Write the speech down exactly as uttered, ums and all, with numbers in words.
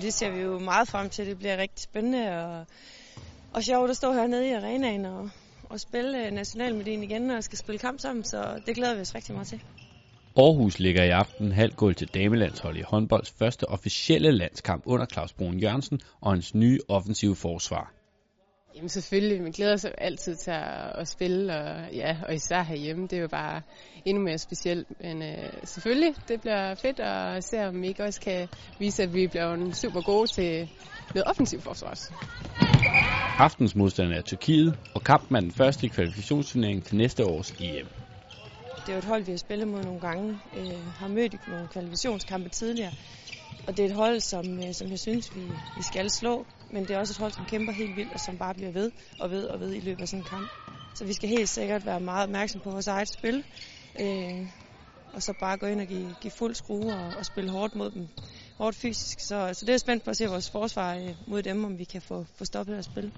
Det ser vi jo meget frem til. Det bliver rigtig spændende og, og sjovt at stå hernede i arenaen og, og spille nationalmelodien igen, og skal spille kamp sammen, så det glæder vi os rigtig meget til. Aarhus ligger i aften halv guld til damelandsholdet i håndbolds første officielle landskamp under Klavs Bruun Jørgensen og hans nye offensive forsvar. Jamen selvfølgelig, man glæder sig altid til at spille, og, ja, og især herhjemme, det er jo bare endnu mere specielt. Men øh, selvfølgelig, det bliver fedt at se, om vi ikke også kan vise, at vi bliver super gode til noget offensivt forsvar også. Aftens modstander er Tyrkiet, og kampen er den første kvalifikationsturnering til næste års E M. Det er jo et hold, vi har spillet mod nogle gange, øh, har mødt nogle kvalifikationskampe tidligere. Og det er et hold, som, som jeg synes, vi, vi skal slå. Men det er også et hold, som kæmper helt vildt, og som bare bliver ved og ved og ved i løbet af sådan en kamp. Så vi skal helt sikkert være meget opmærksomme på vores eget spil. Øh, og så bare gå ind og give, give fuld skrue og, og spille hårdt mod dem. Hårdt fysisk. Så, så det er spændt på at se vores forsvar mod dem, om vi kan få, få stoppet deres spil.